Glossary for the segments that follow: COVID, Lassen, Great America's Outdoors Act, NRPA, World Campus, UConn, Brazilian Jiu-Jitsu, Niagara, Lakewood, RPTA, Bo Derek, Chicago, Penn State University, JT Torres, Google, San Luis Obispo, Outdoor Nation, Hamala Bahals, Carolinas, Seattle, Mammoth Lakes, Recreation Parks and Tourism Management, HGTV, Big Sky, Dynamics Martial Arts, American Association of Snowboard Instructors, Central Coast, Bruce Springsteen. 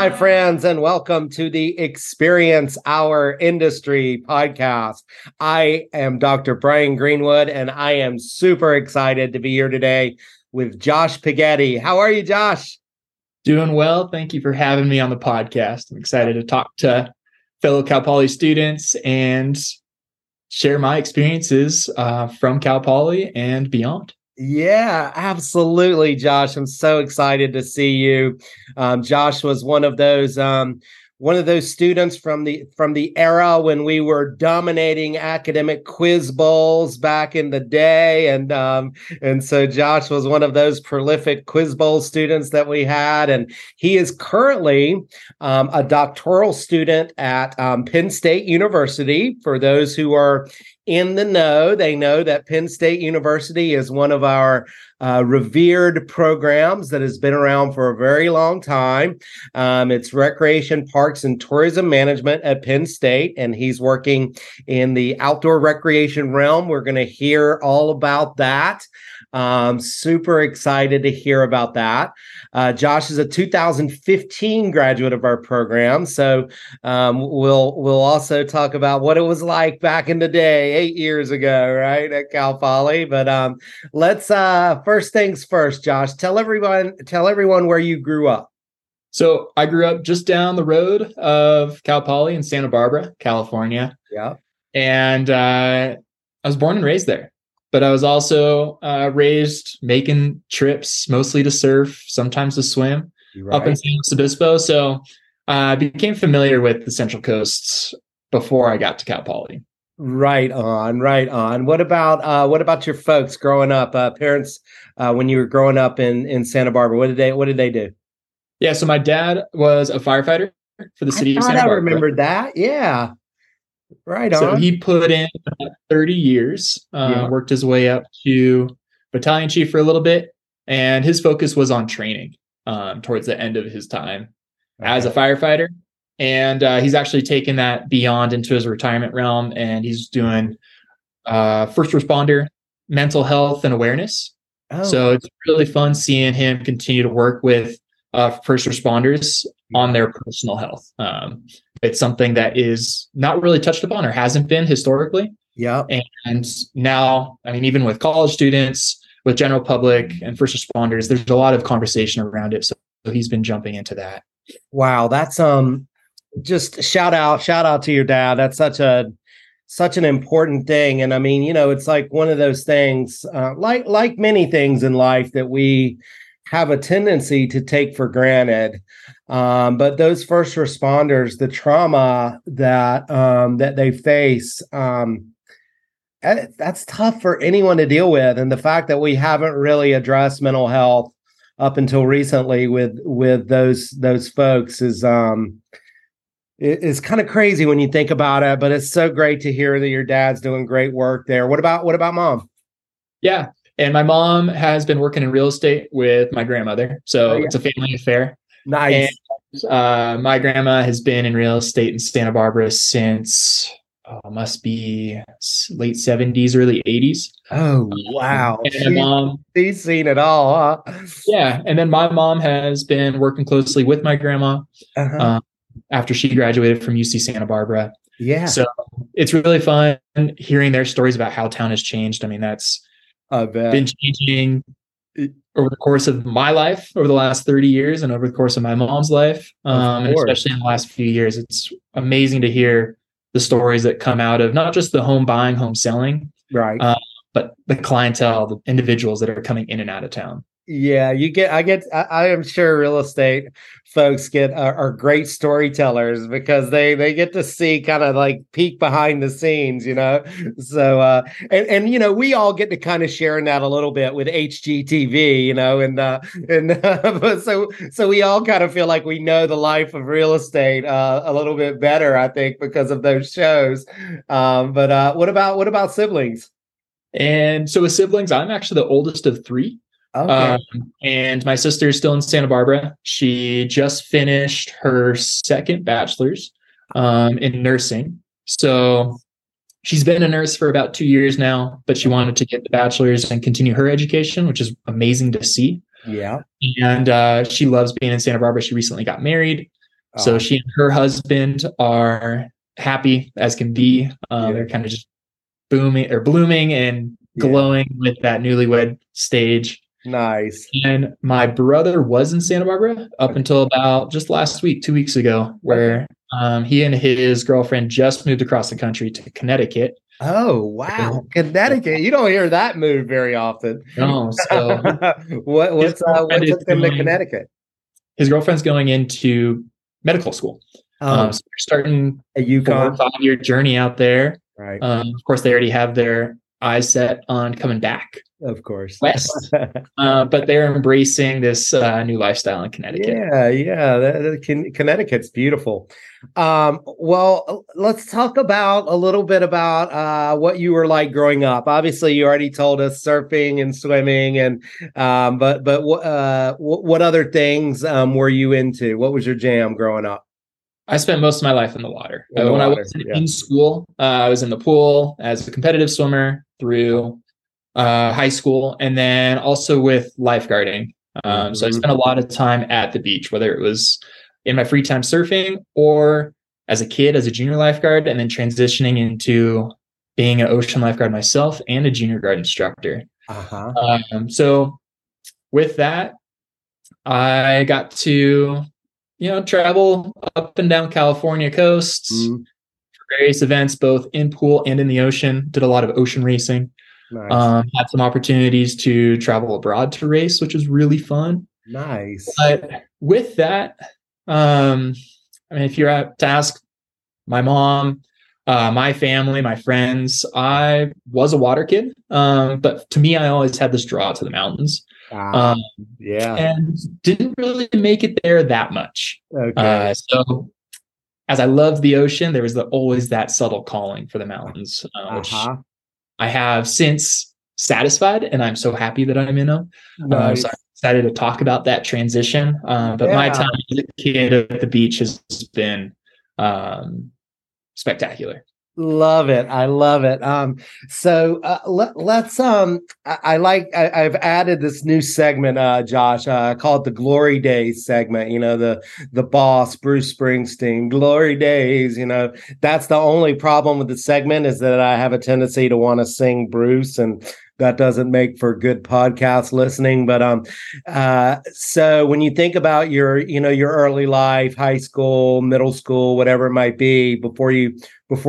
my friends, and welcome to the Experience Our Industry podcast. I am Dr. Brian Greenwood, and I am super excited to be here today with Josh Pighetti. How are you, Josh? Doing well. Thank you for having me on the podcast. I'm excited to talk to fellow Cal Poly students and share my experiences from Cal Poly and beyond. Yeah, absolutely, Josh. I'm so excited to see you. Josh was one of those students from the era when we were dominating academic quiz bowls back in the day, and so Josh was one of those prolific quiz bowl students that we had, and he is currently a doctoral student at Penn State University. For those who are in the know, they know that Penn State University is one of our revered programs that has been around for a very long time. It's Recreation Parks and Tourism Management at Penn State, and he's working in the outdoor recreation realm. We're going to hear all about that. Super excited to hear about that. Josh is a 2015 graduate of our program, so we'll also talk about what it was like back in the day, 8 years ago, right, at Cal Poly. But let's first things first, Josh. Tell everyone where you grew up. So I grew up just down the road of Cal Poly in Santa Barbara, California. Yeah, and I was born and raised there. But I was also raised making trips, mostly to surf, sometimes to swim, right, up in San Luis Obispo. So I became familiar with the Central Coast before I got to Cal Poly. Right on, right on. What about your folks growing up? Parents, when you were growing up in Santa Barbara, what did they do? Yeah, so my dad was a firefighter for the city of Santa Barbara. I remembered that. Yeah. Right on. So he put in about 30 years, worked his way up to battalion chief for a little bit, and his focus was on training towards the end of his time as a firefighter. And he's actually taken that beyond into his retirement realm, and he's doing first responder, mental health, and awareness. Oh. So it's really fun seeing him continue to work with first responders on their personal health. It's something that is not really touched upon or hasn't been historically. Yeah. And now, I mean, even with college students, with general public and first responders, there's a lot of conversation around it. So he's been jumping into that. Wow. That's just shout out to your dad. That's such an important thing. And I mean, you know, it's like one of those things, like many things in life that we have a tendency to take for granted. But those first responders, the trauma that they face, that's tough for anyone to deal with. And the fact that we haven't really addressed mental health up until recently with those folks is kind of crazy when you think about it. But it's so great to hear that your dad's doing great work there. What about mom? Yeah. And my mom has been working in real estate with my grandmother. So It's a family affair. Nice. And, my grandma has been in real estate in Santa Barbara since must be late 70s, early 80s. Oh, wow. And my mom, she's seen it all, huh? Yeah. And then my mom has been working closely with my grandma after she graduated from UC Santa Barbara. Yeah. So it's really fun hearing their stories about how town has changed. I mean, that's been changing over the course of my life over the last 30 years and over the course of my mom's life, and especially in the last few years. It's amazing to hear the stories that come out of not just the home buying, home selling, right, but the clientele, the individuals that are coming in and out of town. Yeah, I am sure real estate folks are great storytellers because they get to see kind of like peek behind the scenes, you know? So, and you know, we all get to kind of share in that a little bit with HGTV, you know, so we all kind of feel like we know the life of real estate a little bit better, I think, because of those shows. But what about siblings? And so with siblings, I'm actually the oldest of three. Okay. And my sister is still in Santa Barbara. She just finished her second bachelor's in nursing. So she's been a nurse for about 2 years now, but she wanted to get the bachelor's and continue her education, which is amazing to see. Yeah. And she loves being in Santa Barbara. She recently got married. So she and her husband are happy as can be. They're kind of just blooming and glowing with that newlywed stage. Nice. And my brother was in Santa Barbara up until about just last week, 2 weeks ago, where he and his girlfriend just moved across the country to Connecticut. Oh, wow. Connecticut. You don't hear that move very often. No. So what's up in Connecticut? His girlfriend's going into medical school. So they're starting a UConn 5-year journey out there. Right. Of course, they already have their eyes set on coming back. Of course. West. But they're embracing this new lifestyle in Connecticut. Yeah. Connecticut's beautiful. Well, let's talk about a little bit about what you were like growing up. Obviously, you already told us surfing and swimming, and but what other things were you into? What was your jam growing up? I spent most of my life in the water. When I was in school, I was in the pool as a competitive swimmer through high school, and then also with lifeguarding. So I spent a lot of time at the beach, whether it was in my free time surfing or as a kid, as a junior lifeguard, and then transitioning into being an ocean lifeguard myself and a junior guard instructor. So with that, I got to, travel up and down California coasts for various events, both in pool and in the ocean. Did a lot of ocean racing. Nice. Had some opportunities to travel abroad to race, which was really fun. Nice. But with that, if you're out to ask my mom, my family, my friends, I was a water kid. But to me, I always had this draw to the mountains. And didn't really make it there that much. Okay. So as I loved the ocean, there was always that subtle calling for the mountains, which I have since satisfied, and I'm so happy that I'm in them. Nice. So I'm excited to talk about that transition. But my time as a kid at the beach has been spectacular. Love it. I love it. I've added this new segment, Josh, I call it the Glory Days segment, the boss, Bruce Springsteen, Glory Days, that's the only problem with the segment is that I have a tendency to want to sing Bruce, and that doesn't make for good podcast listening. But so when you think about your early life, high school, middle school, whatever it might be, before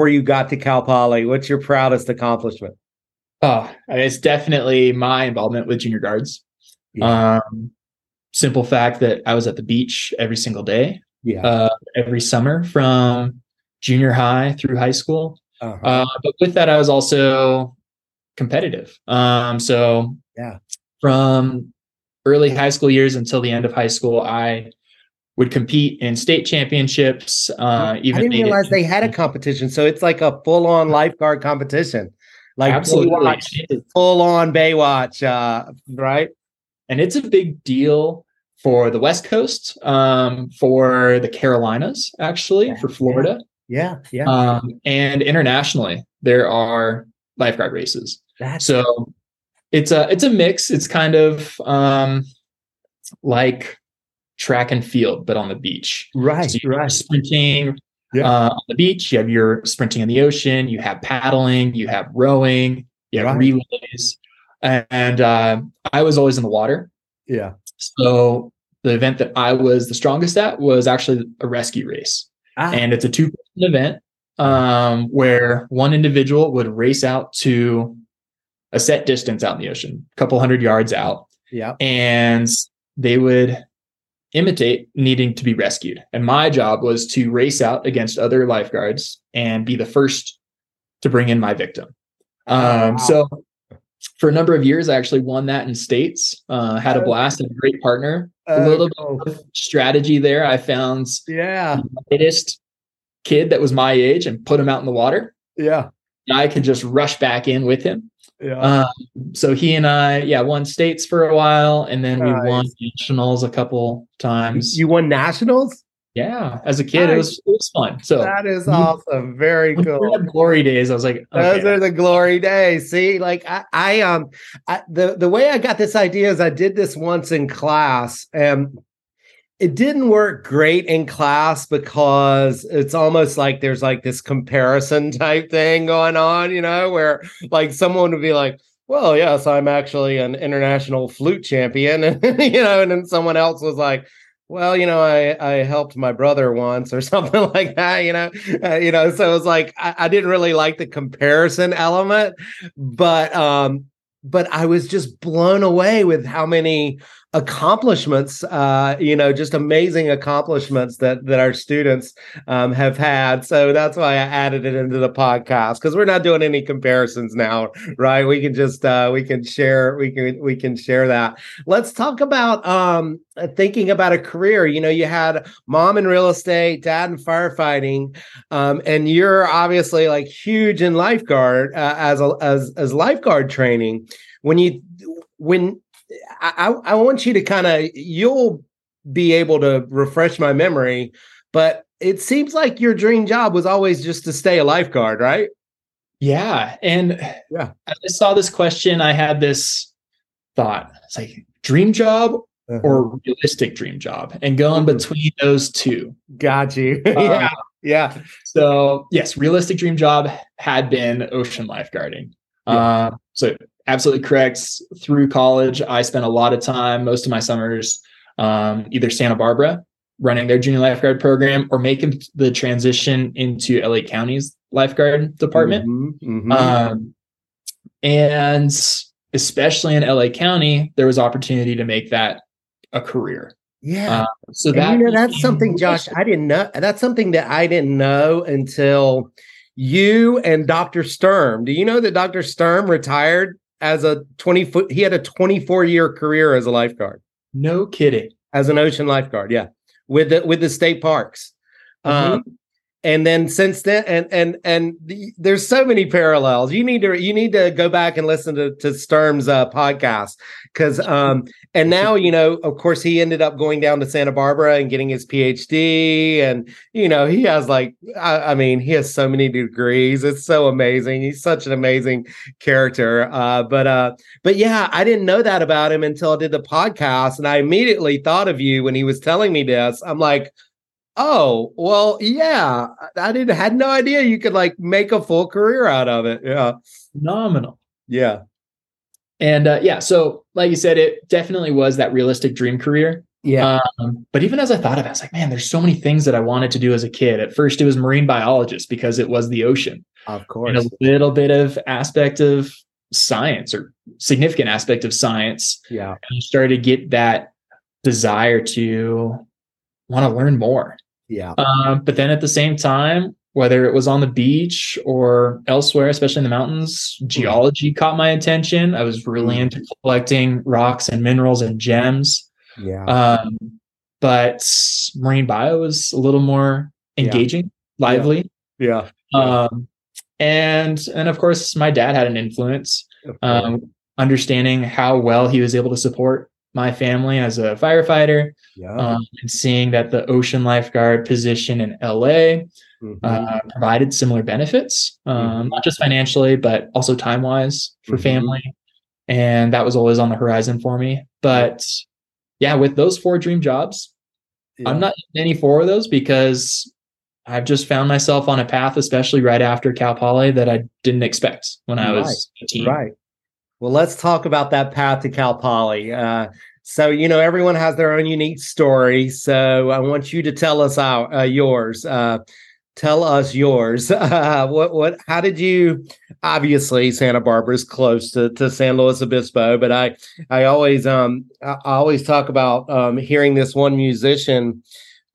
you got to Cal Poly, what's your proudest accomplishment? It's definitely my involvement with junior guards. Yeah. Simple fact that I was at the beach every single day, every summer from junior high through high school. But with that, I was also competitive. From early high school years until the end of high school, I would compete in state championships. I didn't realize they had a competition. So it's like a full-on lifeguard competition, like full-on Baywatch, right? And it's a big deal for the West Coast, for the Carolinas, actually, for Florida. Yeah. And internationally, there are lifeguard races. So it's a mix. It's kind of like track and field, but on the beach. Right. So you have sprinting on the beach. You have your sprinting in the ocean. You have paddling. You have rowing. You have relays. And I was always in the water. Yeah. So the event that I was the strongest at was actually a rescue race, and it's a 2-person event. Where one individual would race out to a set distance out in the ocean, a couple hundred yards out. Yeah. And they would imitate needing to be rescued. And my job was to race out against other lifeguards and be the first to bring in my victim. So for a number of years, I actually won that in states, had a blast, a great partner, a little bit of strategy there. I found the latest kid that was my age and put him out in the water. Yeah. I could just rush back in with him. Yeah. So he and I, won states for a while, and then we won nationals a couple times. You won nationals? Yeah. As a kid, it was fun. So that is awesome. Very cool. Glory days. I was like, okay. Those are the glory days. See, like the way I got this idea is I did this once in class, and It didn't work great in class because it's almost like there's like this comparison type thing going on, you know, where like someone would be like, well, yes, I'm actually an international flute champion, you know, and then someone else was like, well, you know, I helped my brother once or something like that, you know, so it was like, I didn't really like the comparison element, but I was just blown away with how many accomplishments, you know, just amazing accomplishments that our students have had. So that's why I added it into the podcast, because we're not doing any comparisons now, right? We can just we can share that. Let's talk about thinking about a career. You know, you had mom in real estate, dad in firefighting, and you're obviously like huge in lifeguard as lifeguard training. I want you to kind of, you'll be able to refresh my memory, but it seems like your dream job was always just to stay a lifeguard, right? Yeah. And yeah, I saw this question. I had this thought. It's like dream job or realistic dream job, and going between those two. Got you. Yeah. Yeah. So yes, realistic dream job had been ocean lifeguarding. Yeah. So absolutely correct. Through college, I spent a lot of time, most of my summers, either Santa Barbara running their junior lifeguard program or making the transition into LA County's lifeguard department. Mm-hmm. And especially in LA County, there was opportunity to make that a career. Yeah. So that, you know, that's something, Josh, I didn't know. That's something that I didn't know until you and Dr. Sturm. Do you know that Dr. Sturm retired as a 20-foot, he had a 24-year career as a lifeguard. No kidding. As an ocean lifeguard, yeah, with the state parks, mm-hmm. And then since then, and there's so many parallels. You need to go back and listen to Sturm's podcast, because and now, you know, of course, he ended up going down to Santa Barbara and getting his PhD, and you know, he has like, I mean, he has so many degrees. It's so amazing. He's such an amazing character. But yeah, I didn't know that about him until I did the podcast, and I immediately thought of you when he was telling me this. I'm like, oh, well, yeah, I had no idea you could like make a full career out of it. Yeah. Phenomenal. Yeah. And yeah, so like you said, it definitely was that realistic dream career. Yeah. But even as I thought of it, I was like, man, there's so many things that I wanted to do as a kid. At first, it was marine biologist because it was the ocean. Of course. And a little bit of aspect of science, or significant aspect of science. Yeah. And I started to get that desire to want to learn more. Yeah. But then at the same time, whether it was on the beach or elsewhere, especially in the mountains, geology caught my attention. I was really into collecting rocks and minerals and gems. Yeah. But marine bio was a little more engaging, lively. Yeah. And of course, my dad had an influence, understanding how well he was able to support my family as a firefighter, and seeing that the ocean lifeguard position in LA provided similar benefits, not just financially, but also time-wise for family. And that was always on the horizon for me. But yeah, with those four dream jobs, I'm not in any four of those because I've just found myself on a path, especially right after Cal Poly, that I didn't expect when I was 18. Right. Well, let's talk about that path to Cal Poly. So, you know, everyone has their own unique story. So I want you to tell us yours. Tell us yours. How did you, obviously Santa Barbara is close to San Luis Obispo, but I always talk about hearing this one musician.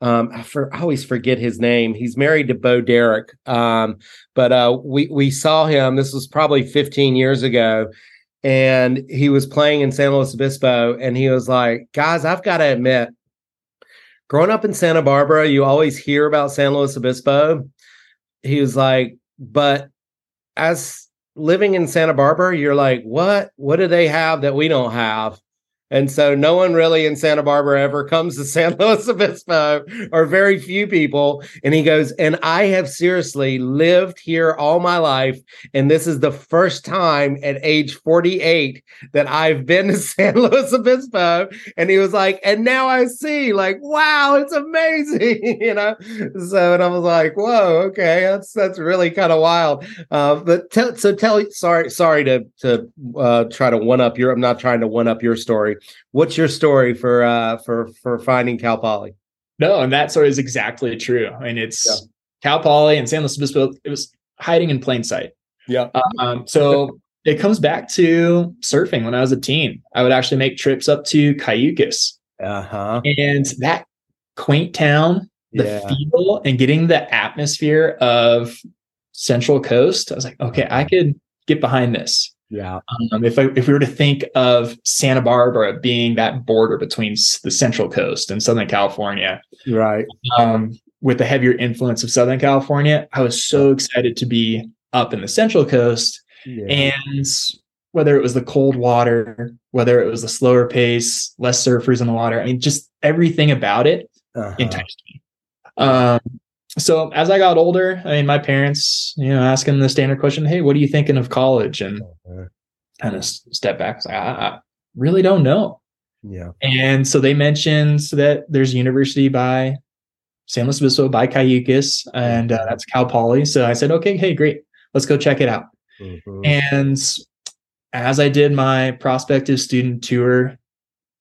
I always forget his name. He's married to Bo Derek. But we saw him, this was probably 15 years ago. And he was playing in San Luis Obispo, and he was like, guys, I've got to admit, growing up in Santa Barbara, you always hear about San Luis Obispo. He was like, but as living in Santa Barbara, you're like, what do they have that we don't have? And so no one really in Santa Barbara ever comes to San Luis Obispo, or very few people. And he goes, and I have seriously lived here all my life. And this is the first time at age 48 that I've been to San Luis Obispo. And he was like, and now I see, like, wow, it's amazing, you know? So, and I was like, whoa, okay, that's really kind of wild. But sorry to try to one up your, I'm not trying to one up your story. What's your story for finding Cal Poly? No, and that story is exactly true. I mean, it's Cal Poly and San Luis Obispo. It was hiding in plain sight. Yeah. So it comes back to surfing. When I was a teen, I would actually make trips up to Cayucos. Uh-huh. And that quaint town, the feel, and getting the atmosphere of Central Coast. I was like, okay, I could get behind this. Yeah. If we were to think of Santa Barbara being that border between the Central Coast and Southern California, right? With the heavier influence of Southern California, I was so excited to be up in the Central Coast, and whether it was the cold water, whether it was the slower pace, less surfers in the water, I mean, just everything about it enticed me. So as I got older, I mean, my parents, you know, asking the standard question, hey, what are you thinking of college? And kind of step back. I really don't know. Yeah. And so they mentioned that there's a university by San Luis Obispo, by Cayucos, and that's Cal Poly. So I said, okay, hey, great. Let's go check it out. Mm-hmm. And as I did my prospective student tour,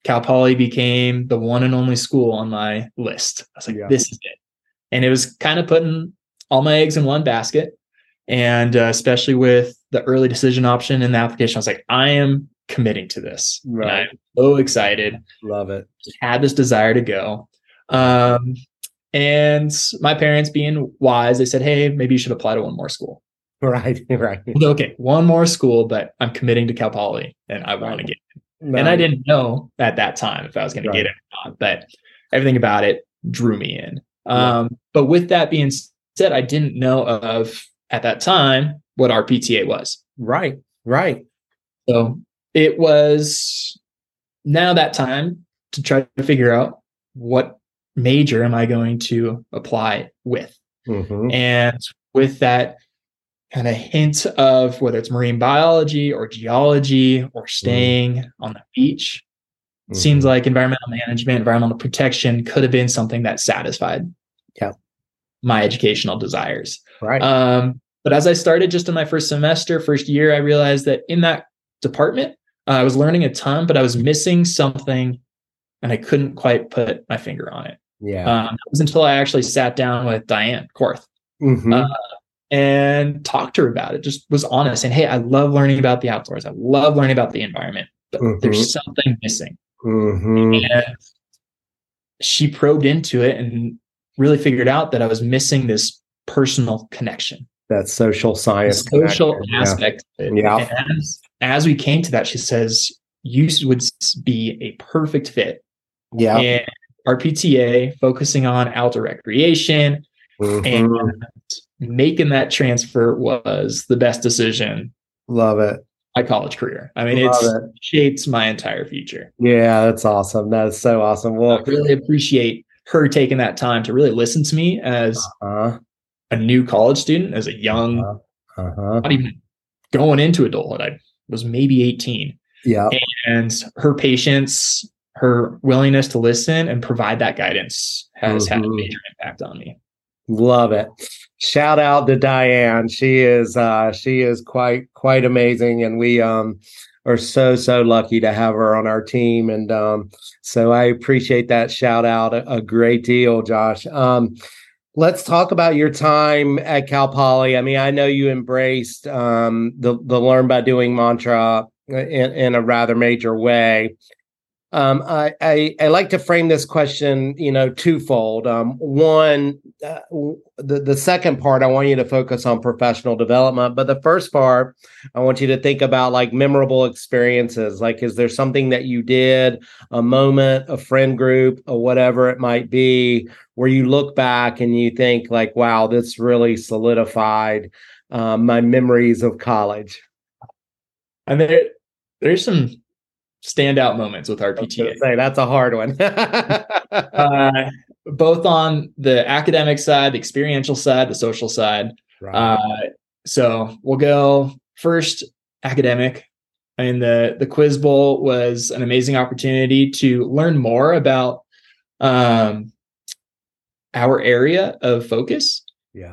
Cal Poly became the one and only school on my list. I was like, this is it. And it was kind of putting all my eggs in one basket. And especially with the early decision option in the application, I was like, I am committing to this. Right. And I'm so excited. Love it. Just had this desire to go. And my parents being wise, they said, hey, maybe you should apply to one more school. Right. Right. Okay. One more school, but I'm committing to Cal Poly and I want to get it. Nice. And I didn't know at that time if I was going to get it or not, but everything about it drew me in. But with that being said, I didn't know of at that time what RPTA was. Right. Right. So it was now that time to try to figure out what major am I going to apply with? Mm-hmm. And with that kind of hint of whether it's marine biology or geology or staying on the beach, mm-hmm. seems like environmental management, environmental protection could have been something that satisfied my educational desires. Right. But as I started just in my first semester, first year, I realized that in that department, I was learning a ton, but I was missing something and I couldn't quite put my finger on it. Yeah. It was until I actually sat down with Diane Korth and talked to her about it. Just was honest and, hey, I love learning about the outdoors. I love learning about the environment, but there's something missing. Mm-hmm. And she probed into it and really figured out that I was missing this personal connection, that social science, the social aspect. Yeah. And as we came to that, she says, you would be a perfect fit. Yeah. And RPTA focusing on outdoor recreation and making that transfer was the best decision. Love it. My college career. I mean, it shapes my entire future. Yeah, that's awesome. That is so awesome. Well, I really appreciate her taking that time to really listen to me as a new college student, as a young, not even going into adulthood. I was maybe 18. Yeah. And her patience, her willingness to listen and provide that guidance has had a major impact on me. Love it. Shout out to Diane. She is quite amazing. And we, are so lucky to have her on our team. And, so I appreciate that shout out a great deal, Josh. Let's talk about your time at Cal Poly. I mean, I know you embraced, the learn by doing mantra in a rather major way. I like to frame this question, you know, twofold. One, the second part, I want you to focus on professional development. But the first part, I want you to think about like memorable experiences. Like, is there something that you did, a moment, a friend group, or whatever it might be, where you look back and you think like, wow, this really solidified my memories of college? And there's some standout moments with RPTA. Say, that's a hard one. Both on the academic side, the experiential side, the social side. Right. So we'll go first academic. I mean, the Quiz Bowl was an amazing opportunity to learn more about our area of focus,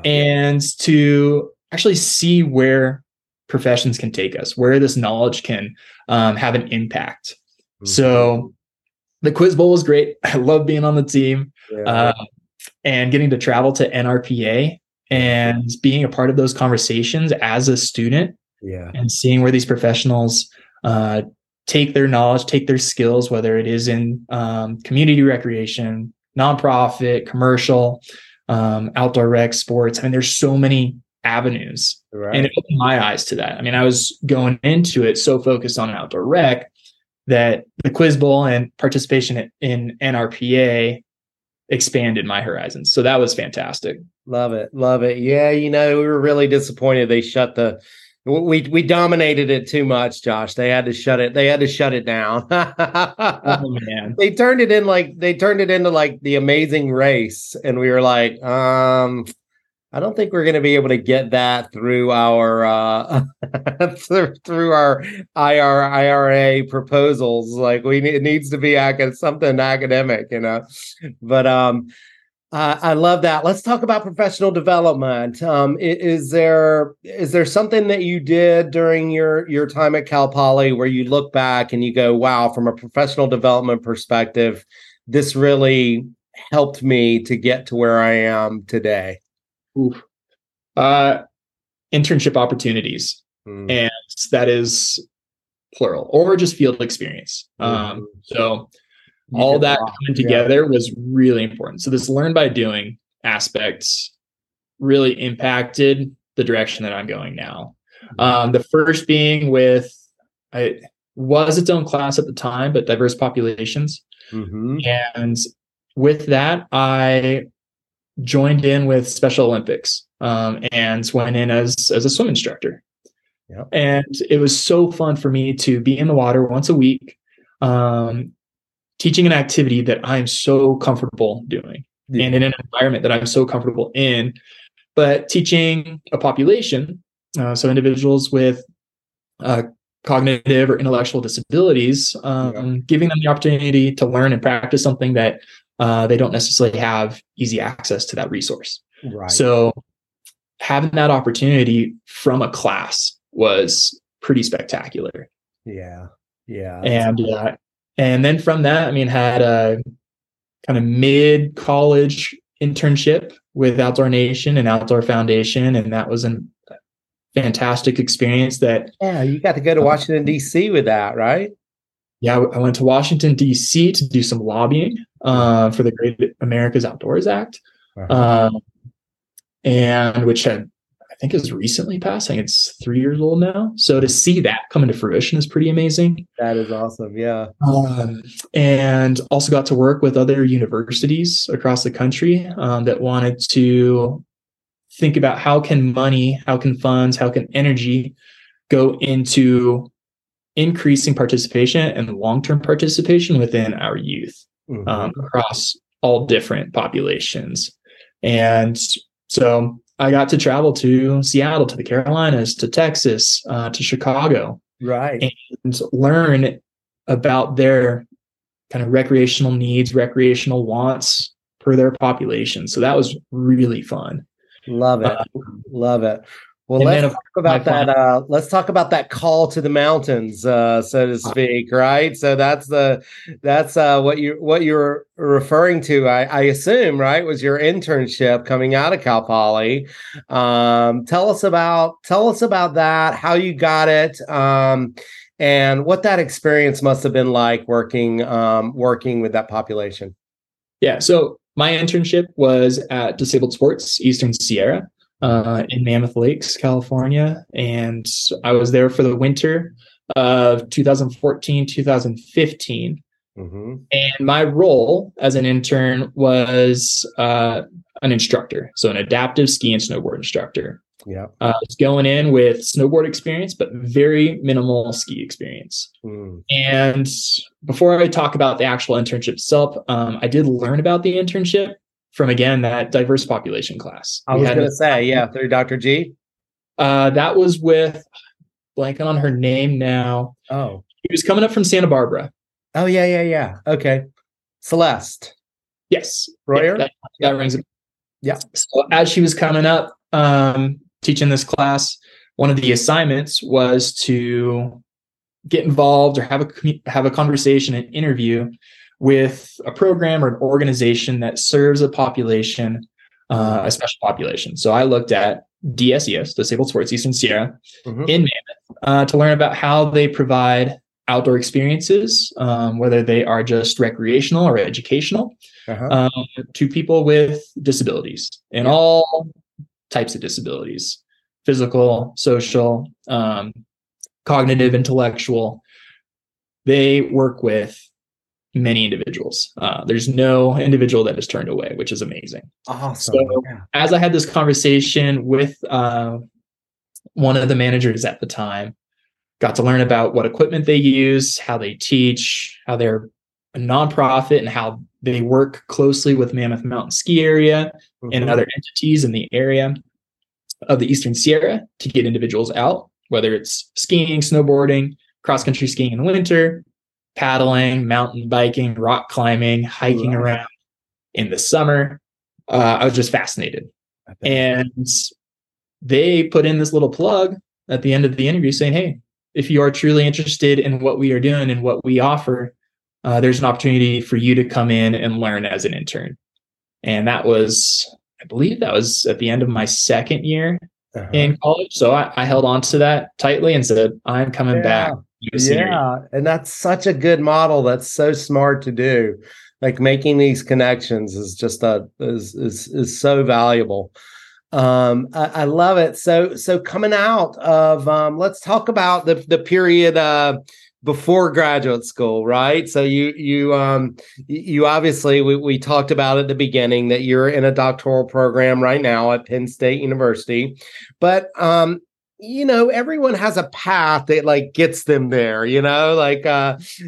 and to actually see where professions can take us, where this knowledge can have an impact. Mm-hmm. So the Quiz Bowl was great. I love being on the team and getting to travel to NRPA and being a part of those conversations as a student. Yeah. And seeing where these professionals take their knowledge, take their skills, whether it is in community recreation, nonprofit, commercial, outdoor rec, sports. I mean, there's so many avenues. Right. And it opened my eyes to that. I mean, I was going into it so focused on outdoor rec that the Quiz Bowl and participation in NRPA expanded my horizons. So that was fantastic. Love it. Love it. Yeah. You know, we were really disappointed. They shut the... We dominated it too much, Josh. They had to shut it down. Oh, man. They turned it into like the Amazing Race, and we were like, I don't think we're going to be able to get that through our through our IRA proposals. Like it needs to be something academic, you know. But I love that. Let's talk about professional development. Is there something that you did during your time at Cal Poly where you look back and you go, wow, from a professional development perspective, this really helped me to get to where I am today? Oof. Internship opportunities. Mm. And that is plural, or just field experience. Mm. So all that coming together was really important. So this learn by doing aspects really impacted the direction that I'm going now. The first being with, it was its own class at the time, but diverse populations. Mm-hmm. And with that, I joined in with Special Olympics and went in as a swim instructor. Yep. And it was so fun for me to be in the water once a week, teaching an activity that I'm so comfortable doing and in an environment that I'm so comfortable in, but teaching a population, so individuals with cognitive or intellectual disabilities, giving them the opportunity to learn and practice something that they don't necessarily have easy access to that resource. Right. So having that opportunity from a class was pretty spectacular. Yeah. Yeah. And then from that, I mean, had a kind of mid-college internship with Outdoor Nation and Outdoor Foundation. And that was a fantastic experience that... Yeah, you got to go to Washington, D.C. with that, right? Yeah, I went to Washington, D.C. to do some lobbying for the Great America's Outdoors Act, and which had, I think, is recently passed. I think it's 3 years old now. So to see that come into fruition is pretty amazing. That is awesome. Yeah. And also got to work with other universities across the country that wanted to think about how can money, how can funds, how can energy go into increasing participation and long-term participation within our youth across all different populations. And so I got to travel to Seattle, to the Carolinas, to Texas, to Chicago, right, and learn about their kind of recreational needs, recreational wants per their population. So that was really fun. Love it. Love it. Well, let's talk about that. Let's talk about that call to the mountains, so to speak. Right. So that's what you're referring to. I assume, right, was your internship coming out of Cal Poly. Tell us about that, how you got it, and what that experience must have been like working with that population. Yeah. So my internship was at Disabled Sports Eastern Sierra. In Mammoth Lakes, California. And I was there for the winter of 2014, 2015. Mm-hmm. And my role as an intern was an instructor. So an adaptive ski and snowboard instructor. Yeah. It's going in with snowboard experience, but very minimal ski experience. Mm. And before I talk about the actual internship itself, I did learn about the internship from, again, that diverse population class. I was going to say, yeah, through Dr. G. That was with, blanking on her name now. Oh. She was coming up from Santa Barbara. Oh, yeah. Okay. Celeste. Yes. Royer? That rings a bell. Yeah. So as she was coming up, teaching this class, one of the assignments was to get involved or have a conversation and interview with a program or an organization that serves a population, a special population. So I looked at DSES, Disabled Sports Eastern Sierra, in Mammoth, to learn about how they provide outdoor experiences, whether they are just recreational or educational, to people with disabilities and all types of disabilities, physical, social, cognitive, intellectual. They work with many individuals. There's no individual that is turned away, which is amazing. Awesome. So as I had this conversation with one of the managers at the time, got to learn about what equipment they use, how they teach, how they're a nonprofit, and how they work closely with Mammoth Mountain Ski Area and other entities in the area of the Eastern Sierra to get individuals out, whether it's skiing, snowboarding, cross-country skiing in the winter, paddling, mountain biking, rock climbing, hiking around in the summer. I was just fascinated. And they put in this little plug at the end of the interview saying, hey, if you are truly interested in what we are doing and what we offer, there's an opportunity for you to come in and learn as an intern. And that was, I believe that was at the end of my second year in college. So I held on to that tightly and said, I'm coming back. And that's such a good model. That's so smart to do. Like making these connections is just is so valuable. I love it. So coming out of, let's talk about the period before graduate school, right? So you obviously, we talked about at the beginning that you're in a doctoral program right now at Penn State University, but you know, everyone has a path that like gets them there, you know, like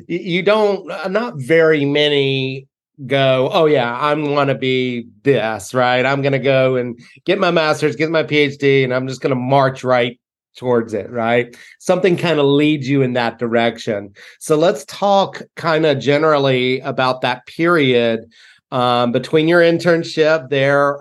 you don't, not very many go, oh yeah, I'm going to be this, right? I'm going to go and get my master's, get my PhD, and I'm just going to march right towards it, right? Something kind of leads you in that direction. So let's talk kind of generally about that period between your internship there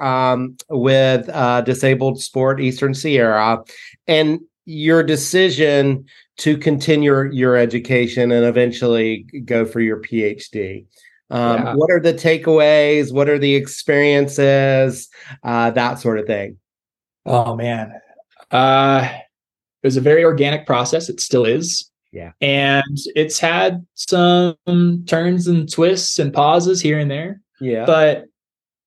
with Disabled Sport Eastern Sierra and your decision to continue your education and eventually go for your PhD. What are the takeaways? What are the experiences? That sort of thing. Oh, man. It was a very organic process. It still is. Yeah. And it's had some turns and twists and pauses here and there. Yeah. But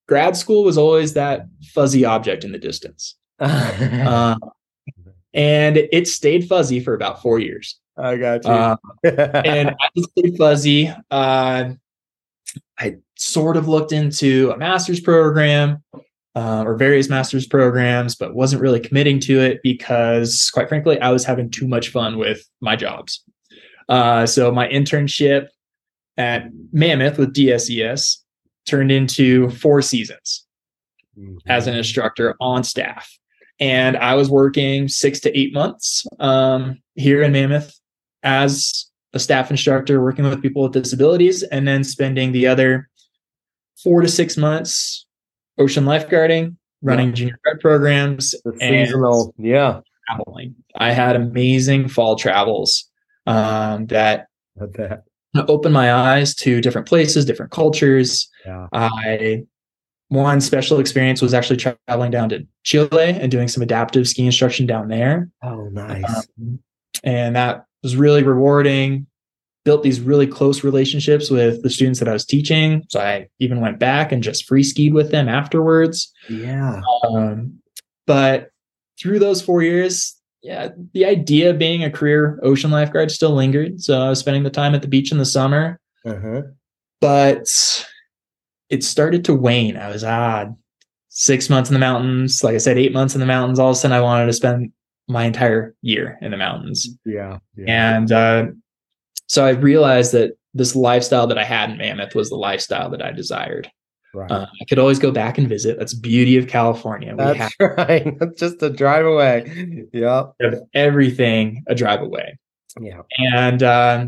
grad school was always that fuzzy object in the distance. And it stayed fuzzy for about 4 years. I got you. And I just stayed fuzzy. I sort of looked into a master's program or various master's programs, but wasn't really committing to it because, quite frankly, I was having too much fun with my jobs. So my internship at Mammoth with DSES turned into 4 seasons as an instructor on staff. And I was working 6 to 8 months here in Mammoth as a staff instructor working with people with disabilities, and then spending the other 4 to 6 months ocean lifeguarding, running junior grad programs, and seasonal, traveling. I had amazing fall travels that opened my eyes to different places, different cultures. Yeah. One special experience was actually traveling down to Chile and doing some adaptive ski instruction down there. Oh, nice. And that was really rewarding. Built these really close relationships with the students that I was teaching. So I even went back and just free skied with them afterwards. Yeah. But through those 4 years, the idea of being a career ocean lifeguard still lingered. So I was spending the time at the beach in the summer, but it started to wane. I was 6 months in the mountains. Like I said, 8 months in the mountains. All of a sudden I wanted to spend my entire year in the mountains. And so I realized that this lifestyle that I had in Mammoth was the lifestyle that I desired. Right. I could always go back and visit. That's the beauty of California. That's just a drive away. Everything a drive away. And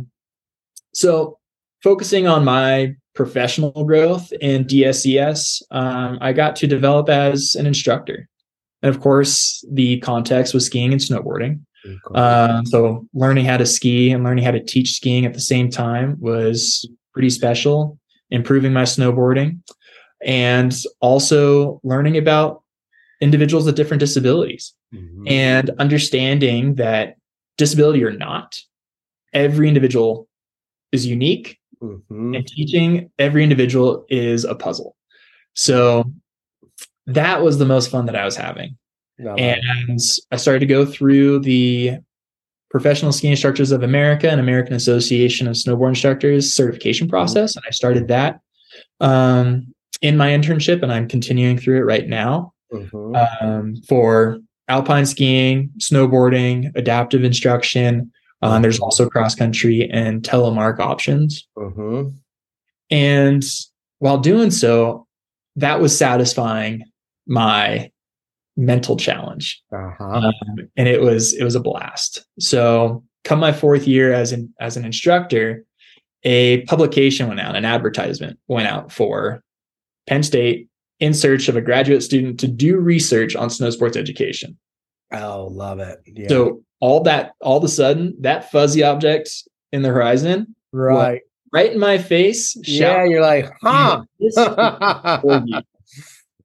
so focusing on my professional growth in DSES, I got to develop as an instructor. And of course, the context was skiing and snowboarding. So learning how to ski and learning how to teach skiing at the same time was pretty special. Improving my snowboarding and also learning about individuals with different disabilities and understanding that disability or not, every individual is unique and teaching every individual is a puzzle. So that was the most fun that I was having. And I started to go through the Professional Ski Instructors of America and American Association of Snowboard Instructors certification process. And I started that in my internship, and I'm continuing through it right now for alpine skiing, snowboarding, adaptive instruction. There's also cross-country and telemark options. And while doing so, that was satisfying my mental challenge. And it was a blast. So come my fourth year as an instructor, a publication went out, an advertisement went out for Penn State in search of a graduate student to do research on snow sports education. Oh, love it. So all of a sudden that fuzzy object in the horizon, right in my face. You're like,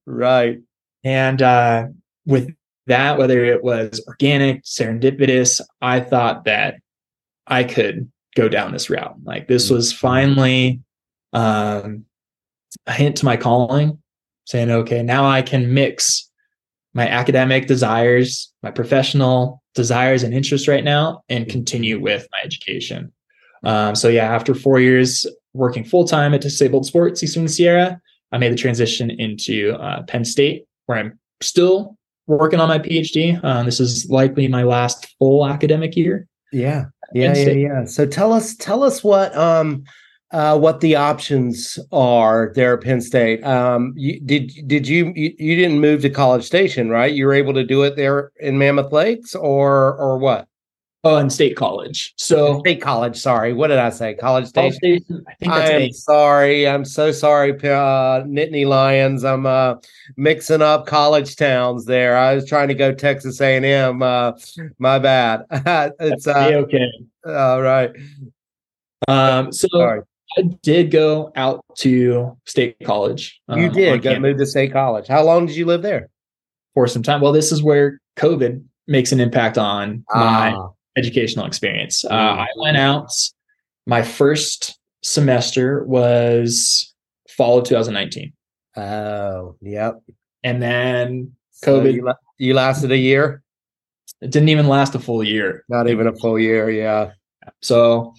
Right. And, with that, whether it was organic, serendipitous, I thought that I could go down this route. Like this was finally a hint to my calling, saying, okay, now I can mix my academic desires, my professional desires and interests right now, and continue with my education. So yeah, after 4 years working full-time at Disabled Sports Eastern Sierra, I made the transition into Penn State, where I'm still working on my PhD. This is likely my last full academic year. So tell us what the options are there at Penn State. You didn't move to College Station, right? You were able to do it there in Mammoth Lakes, or what? Oh, in State College. So State College. Sorry, what did I say? College Station. I think that's it. Sorry, I'm so sorry, Nittany Lions. I'm mixing up college towns there. I was trying to go Texas A&M. My bad. It's okay. All right. So sorry. I did go out to State College. You did go move to State College. How long did you live there? For some time. Well, this is where COVID makes an impact on my educational experience. I went out, my first semester was fall of 2019. Oh, yep. And then COVID. So you lasted a year? It didn't even last a full year. Not even a full year, yeah. So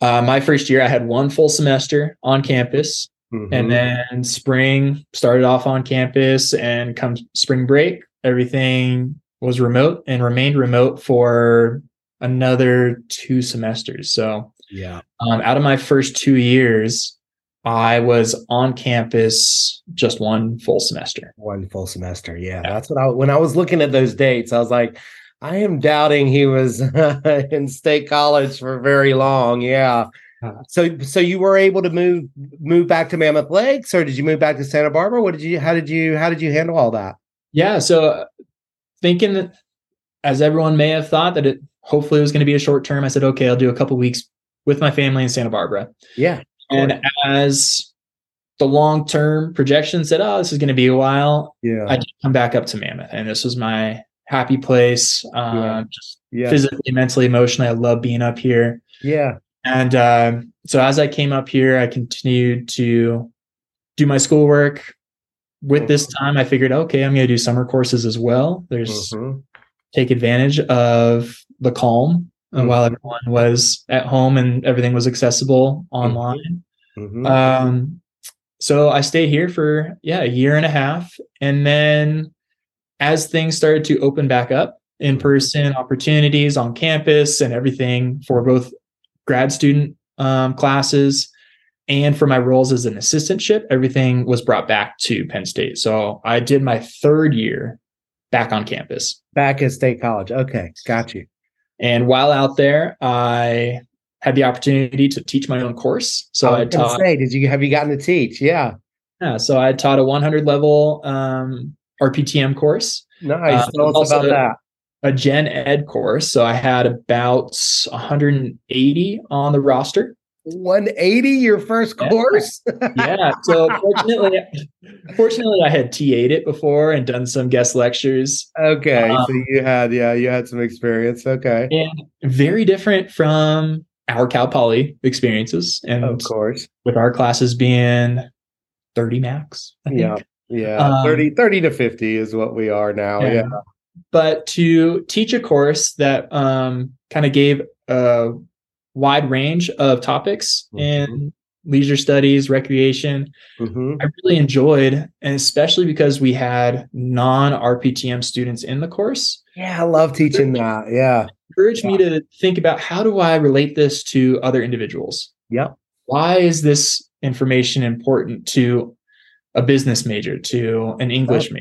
my first year, I had one full semester on campus. And then spring started off on campus, and come spring break, everything was remote and remained remote for another two semesters. So out of my first 2 years, I was on campus just one full semester. That's what when I was looking at those dates, I was like, I am doubting he was in State College for very long. So you were able to move back to Mammoth Lakes, or did you move back to Santa Barbara? How did you handle all that? So thinking that, as everyone may have thought, that it hopefully was going to be a short term, I said, okay, I'll do a couple weeks with my family in Santa Barbara. And as the long term projection said, this is going to be a while. I did come back up to Mammoth, and this was my happy place. Physically, mentally, emotionally, I love being up here. And so as I came up here, I continued to do my schoolwork. With this time, I figured, okay, I'm going to do summer courses as well. Take advantage of the calm while everyone was at home and everything was accessible online. So I stayed here for, a year and a half. And then as things started to open back up, in-person opportunities on campus and everything for both grad student classes and for my roles as an assistantship, everything was brought back to Penn State. So I did my third year back on campus. Back at State College. Okay, got you. And while out there, I had the opportunity to teach my own course. So I taught. Have you gotten to teach? Yeah. So I taught a 100 level RPTM course. Nice. Tell us about that. A gen ed course. So I had about 180 on the roster. 180, your first course? Yeah. So fortunately, I had TA'd it before and done some guest lectures. Okay. So you had some experience. Okay. And very different from our Cal Poly experiences. And of course, with our classes being 30 max, I think. Yeah. 30 to 50 is what we are now. Yeah. But to teach a course that kind of gave a wide range of topics in leisure studies, recreation, I really enjoyed, and especially because we had non-RPTM students in the course. Yeah, I love teaching that. Yeah. Encouraged me to think about, how do I relate this to other individuals? Yep. Why is this information important to a business major, to an English major?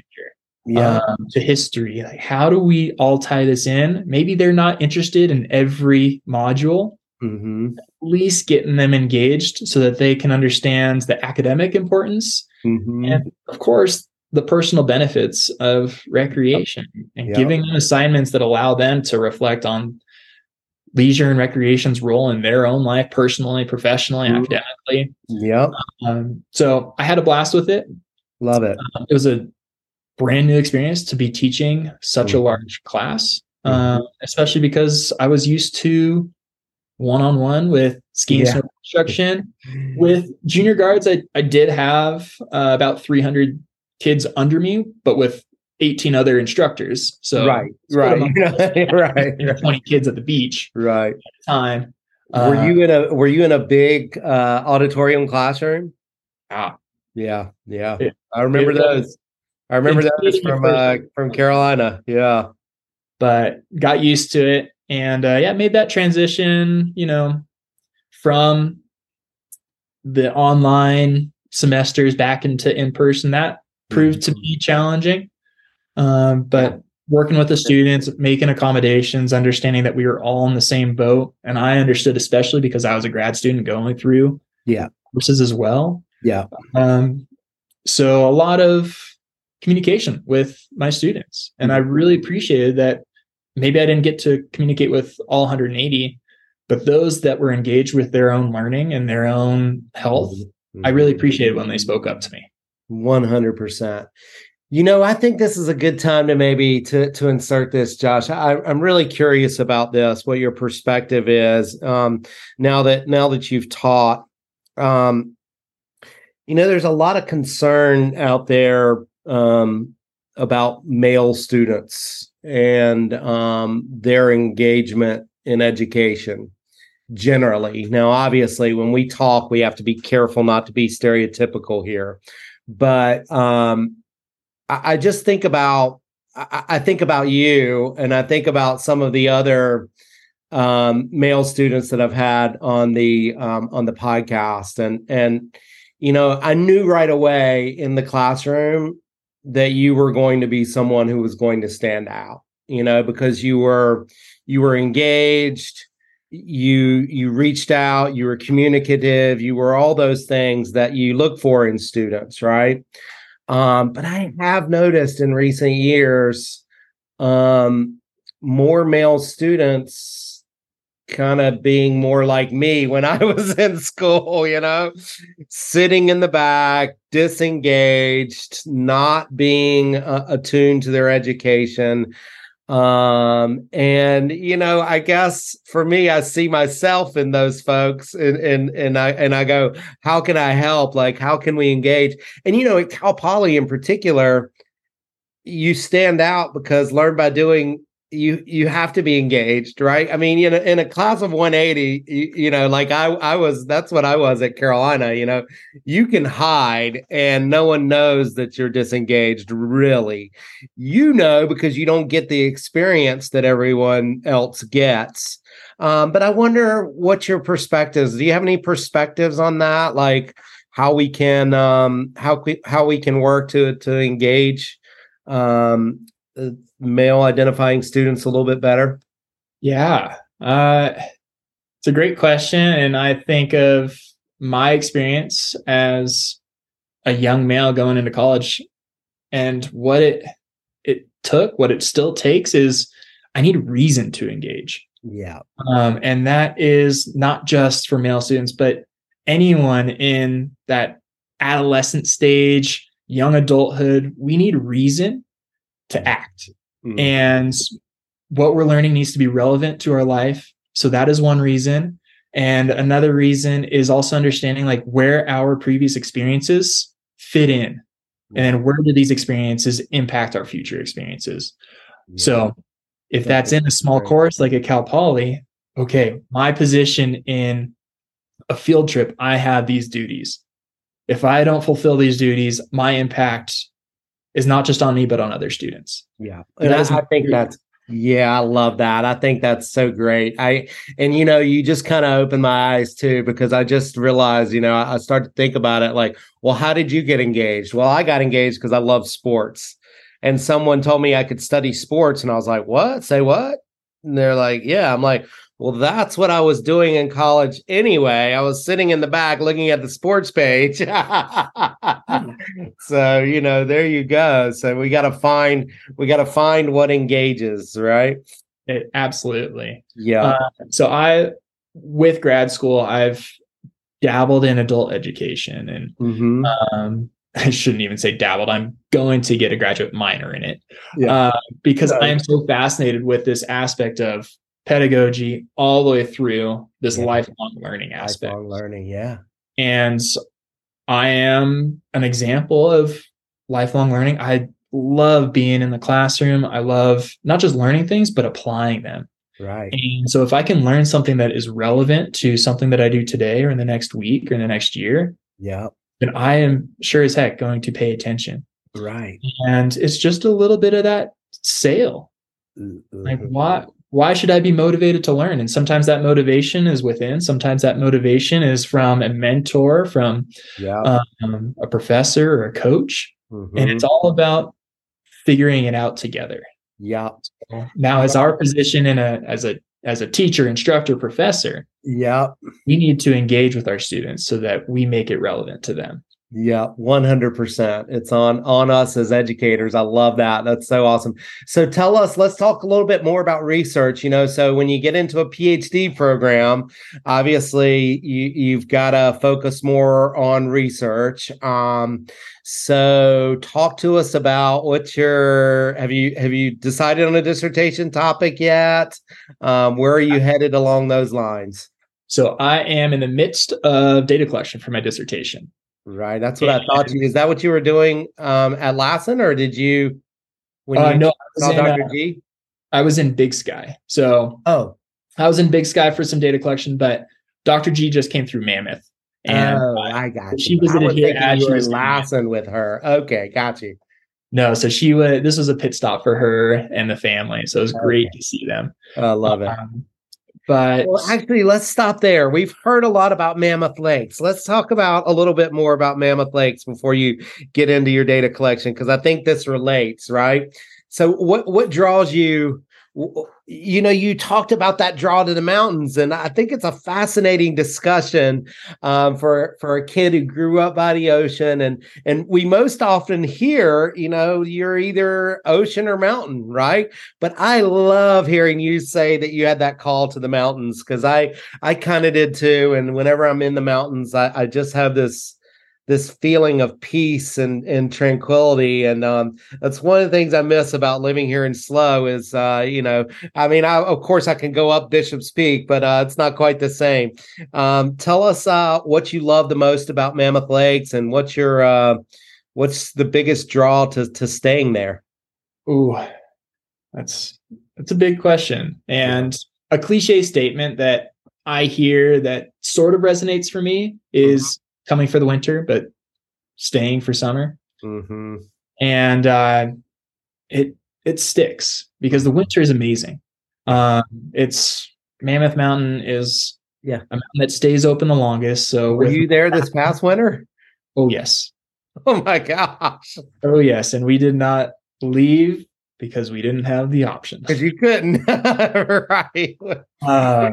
Yeah. To history. Like, how do we all tie this in? Maybe they're not interested in every module, at least getting them engaged so that they can understand the academic importance. And of course, the personal benefits of recreation and giving them assignments that allow them to reflect on leisure and recreation's role in their own life, personally, professionally, academically. Yeah. So I had a blast with it. Love it. It was a brand new experience to be teaching such a large class, especially because I was used to one-on-one with ski and snowboard instruction. With junior guards, I did have about 300 kids under me, but with 18 other instructors. So right, 20 kids at the beach, right? At the time, were you in a big auditorium classroom? Yeah. I remember those. I remember that was from Carolina. Yeah. But got used to it and, made that transition, from the online semesters back into in-person. That proved to be challenging. But working with the students, making accommodations, understanding that we were all in the same boat. And I understood, especially because I was a grad student going through courses as well. Yeah. So a lot of communication with my students. And I really appreciated that. Maybe I didn't get to communicate with all 180, but those that were engaged with their own learning and their own health, I really appreciated when they spoke up to me. 100%. I think this is a good time to maybe to insert this, Josh. I'm really curious about this, what your perspective is now that you've taught. There's a lot of concern out there about male students and their engagement in education generally. Now, obviously, when we talk, we have to be careful not to be stereotypical here. But I just think about, I think about you, and I think about some of the other male students that I've had on the podcast, and I knew right away in the classroom that you were going to be someone who was going to stand out, because you were engaged, you reached out, you were communicative, you were all those things that you look for in students, right? But I have noticed in recent years, more male students kind of being more like me when I was in school, sitting in the back, disengaged, not being attuned to their education. I guess for me, I see myself in those folks and I go, how can I help? Like, how can we engage? And, at Cal Poly in particular, you stand out because learn by doing you have to be engaged, right? I mean, you know, in a class of 180, that's what I was at Carolina, you know, you can hide and no one knows that you're disengaged, really, because you don't get the experience that everyone else gets. But I wonder what your perspectives, do you have any perspectives on that? Like how we can, how we can work to engage, male identifying students a little bit better? Yeah. It's a great question. And I think of my experience as a young male going into college, and what it took, what it still takes, is I need reason to engage. Yeah. And that is not just for male students, but anyone in that adolescent stage, young adulthood, we need reason to act. And what we're learning needs to be relevant to our life. So that is one reason. And another reason is also understanding like where our previous experiences fit in, and then where do these experiences impact our future experiences? Yeah. So if that's in a small course, like at Cal Poly, okay, my position in a field trip, I have these duties. If I don't fulfill these duties, my impact is not just on me, but on other students. Yeah. And I think that's, I love that. I think that's so great. You just kind of opened my eyes too, because I just realized, I start to think about it like, well, how did you get engaged? Well, I got engaged because I love sports, and someone told me I could study sports. And I was like, what? Say what? And they're like, yeah. I'm like, well, that's what I was doing in college anyway. I was sitting in the back looking at the sports page. So, there you go. So we got to find what engages, right? Absolutely. Yeah. So with grad school, I've dabbled in adult education, and I shouldn't even say dabbled. I'm going to get a graduate minor in it because I am so fascinated with this aspect of pedagogy all the way through this lifelong learning aspect. Lifelong learning, yeah. And I am an example of lifelong learning. I love being in the classroom. I love not just learning things, but applying them. Right. And so if I can learn something that is relevant to something that I do today or in the next week or in the next year, then I am sure as heck going to pay attention. Right. And it's just a little bit of that sale. Like why should I be motivated to learn? And sometimes that motivation is within. Sometimes that motivation is from a mentor, from a professor or a coach. And it's all about figuring it out together. Yeah. So now, as our position as a teacher, instructor, professor, we need to engage with our students so that we make it relevant to them. Yeah, 100%. It's on us as educators. I love that. That's so awesome. So tell us, let's talk a little bit more about research. So when you get into a PhD program, obviously you've got to focus more on research. So talk to us about have you decided on a dissertation topic yet? Where are you headed along those lines? So I am in the midst of data collection for my dissertation. Right. That's what I thought. Is that what you were doing at Lassen, or did you? I was in Big Sky. So I was in Big Sky for some data collection, but Dr. G just came through Mammoth. And I got you. She visited here at Lassen with her. Okay, got you. No, so this was a pit stop for her and the family. So it was great to see them. I love it. But well, actually, let's stop there. We've heard a lot about Mammoth Lakes. Let's talk about a little bit more about Mammoth Lakes before you get into your data collection, because I think this relates, right? So what draws you, you talked about that draw to the mountains, and I think it's a fascinating discussion for a kid who grew up by the ocean. And we most often hear, you're either ocean or mountain, right? But I love hearing you say that you had that call to the mountains, because I kind of did too. And whenever I'm in the mountains, I just have this feeling of peace and tranquility. And that's one of the things I miss about living here in SLO is, of course I can go up Bishop's Peak, but it's not quite the same. Tell us what you love the most about Mammoth Lakes, and what's the biggest draw to staying there? Ooh, That's a big question. And a cliche statement that I hear that sort of resonates for me is coming for the winter, but staying for summer. Mm-hmm. And it sticks because the winter is amazing. It's Mammoth Mountain is a mountain that stays open the longest. So were you there this past winter? Oh, yes. Oh, my gosh. Oh, yes. And we did not leave because we didn't have the option. Because you couldn't. Right.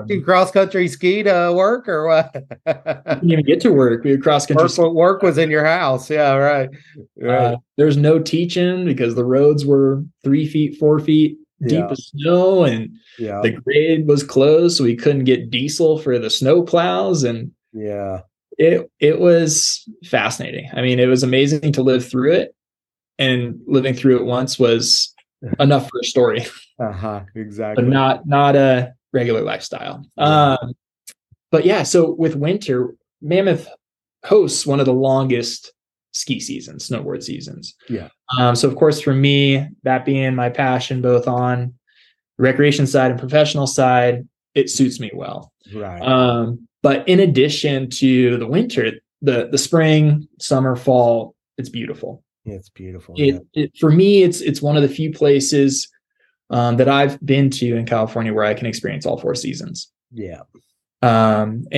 You cross-country ski to work or what? We didn't even get to work. We were cross-country skiing. Work was in your house. Yeah, right. There was no teaching because the roads were 3 feet, 4 feet deep of snow. And the grade was closed, so we couldn't get diesel for the snow plows. And it was fascinating. I mean, it was amazing to live through it. And living through it once was enough for a story. Exactly. But not a regular lifestyle. But yeah, so with winter, Mammoth hosts one of the longest ski seasons, snowboard seasons. Yeah. So of course, for me, that being my passion, both on the recreation side and professional side, it suits me well. Right. But in addition to the winter, the spring, summer, fall, it's beautiful. It's beautiful. For me, it's one of the few places that I've been to in California where I can experience all four seasons. Yeah. And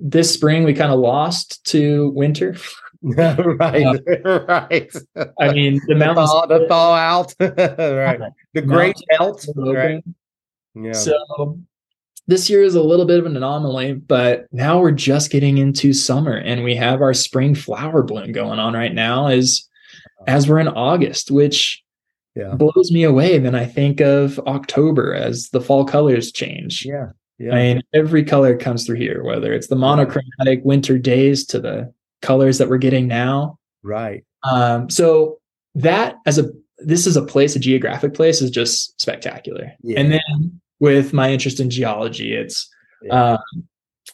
this spring we kind of lost to winter. Right. I mean, the mountains, the thaw out. Right. The great melt. Right. Yeah. So this year is a little bit of an anomaly, but now we're just getting into summer and we have our spring flower bloom going on right now as we're in August, which blows me away. Then I think of October as the fall colors change. Yeah. Yeah. I mean, every color comes through here, whether it's the monochromatic winter days to the colors that we're getting now. Right. So that this is a place, a geographic place, is just spectacular. Yeah. And then with my interest in geology,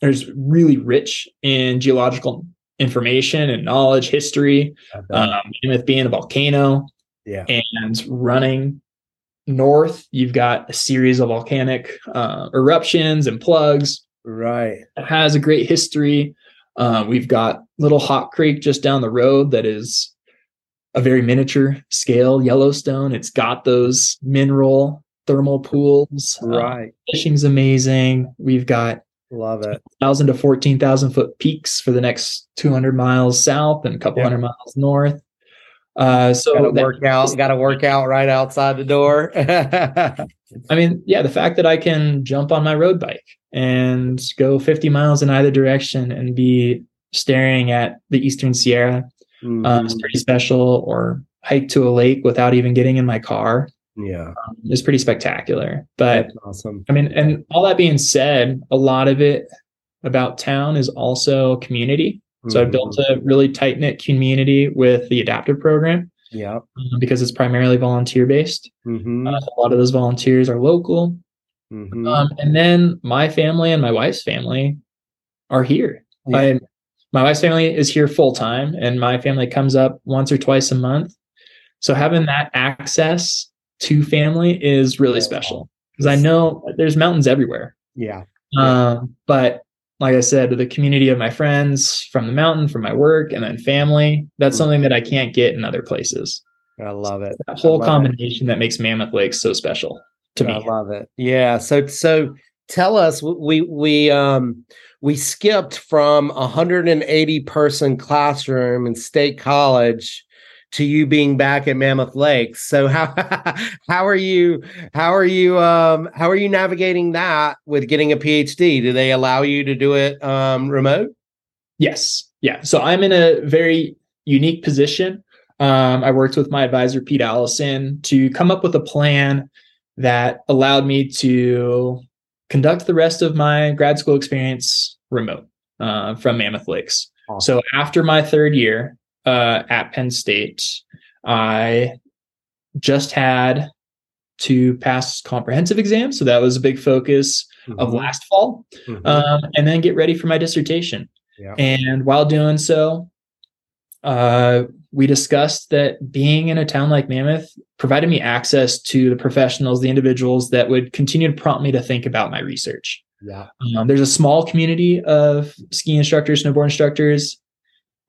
there's really rich in geological information and knowledge, history, with being a volcano and running north, you've got a series of volcanic eruptions and plugs. Right. It has a great history. We've got Little Hot Creek just down the road that is a very miniature scale Yellowstone. It's got those mineral thermal pools. Right. Fishing's amazing. We've got 1,000 to 14,000 foot peaks for the next 200 miles south and a couple hundred miles north. So got to work out right outside the door. I mean, the fact that I can jump on my road bike and go 50 miles in either direction and be staring at the Eastern Sierra is pretty special, or hike to a lake without even getting in my car. Yeah. It's pretty spectacular. But that's awesome. I mean, and all that being said, a lot of it about town is also community. So I built a really tight knit community with the adaptive program. Yeah. Because it's primarily volunteer based. Mm-hmm. A lot of those volunteers are local. Mm-hmm. And then my family and my wife's family are here. Yeah. My wife's family is here full time, and my family comes up once or twice a month. So having that access to family is really special, because I know there's mountains everywhere. Yeah. But like I said, the community of my friends from the mountain, from my work, and then family, that's something that I can't get in other places. I love it. That whole combination that makes Mammoth Lakes so special to me. I love it. Yeah. So tell us, we skipped from 180 person classroom in State College to you being back at Mammoth Lakes. So how are you navigating that with getting a PhD? Do they allow you to do it remote? Yes. Yeah. So I'm in a very unique position. I worked with my advisor, Pete Allison, to come up with a plan that allowed me to conduct the rest of my grad school experience remote from Mammoth Lakes. Awesome. So after my third year, at Penn State, I just had to pass comprehensive exams. So that was a big focus of last fall, and then get ready for my dissertation. Yeah. And while doing so, we discussed that being in a town like Mammoth provided me access to the professionals, the individuals that would continue to prompt me to think about my research. Yeah. There's a small community of ski instructors, snowboard instructors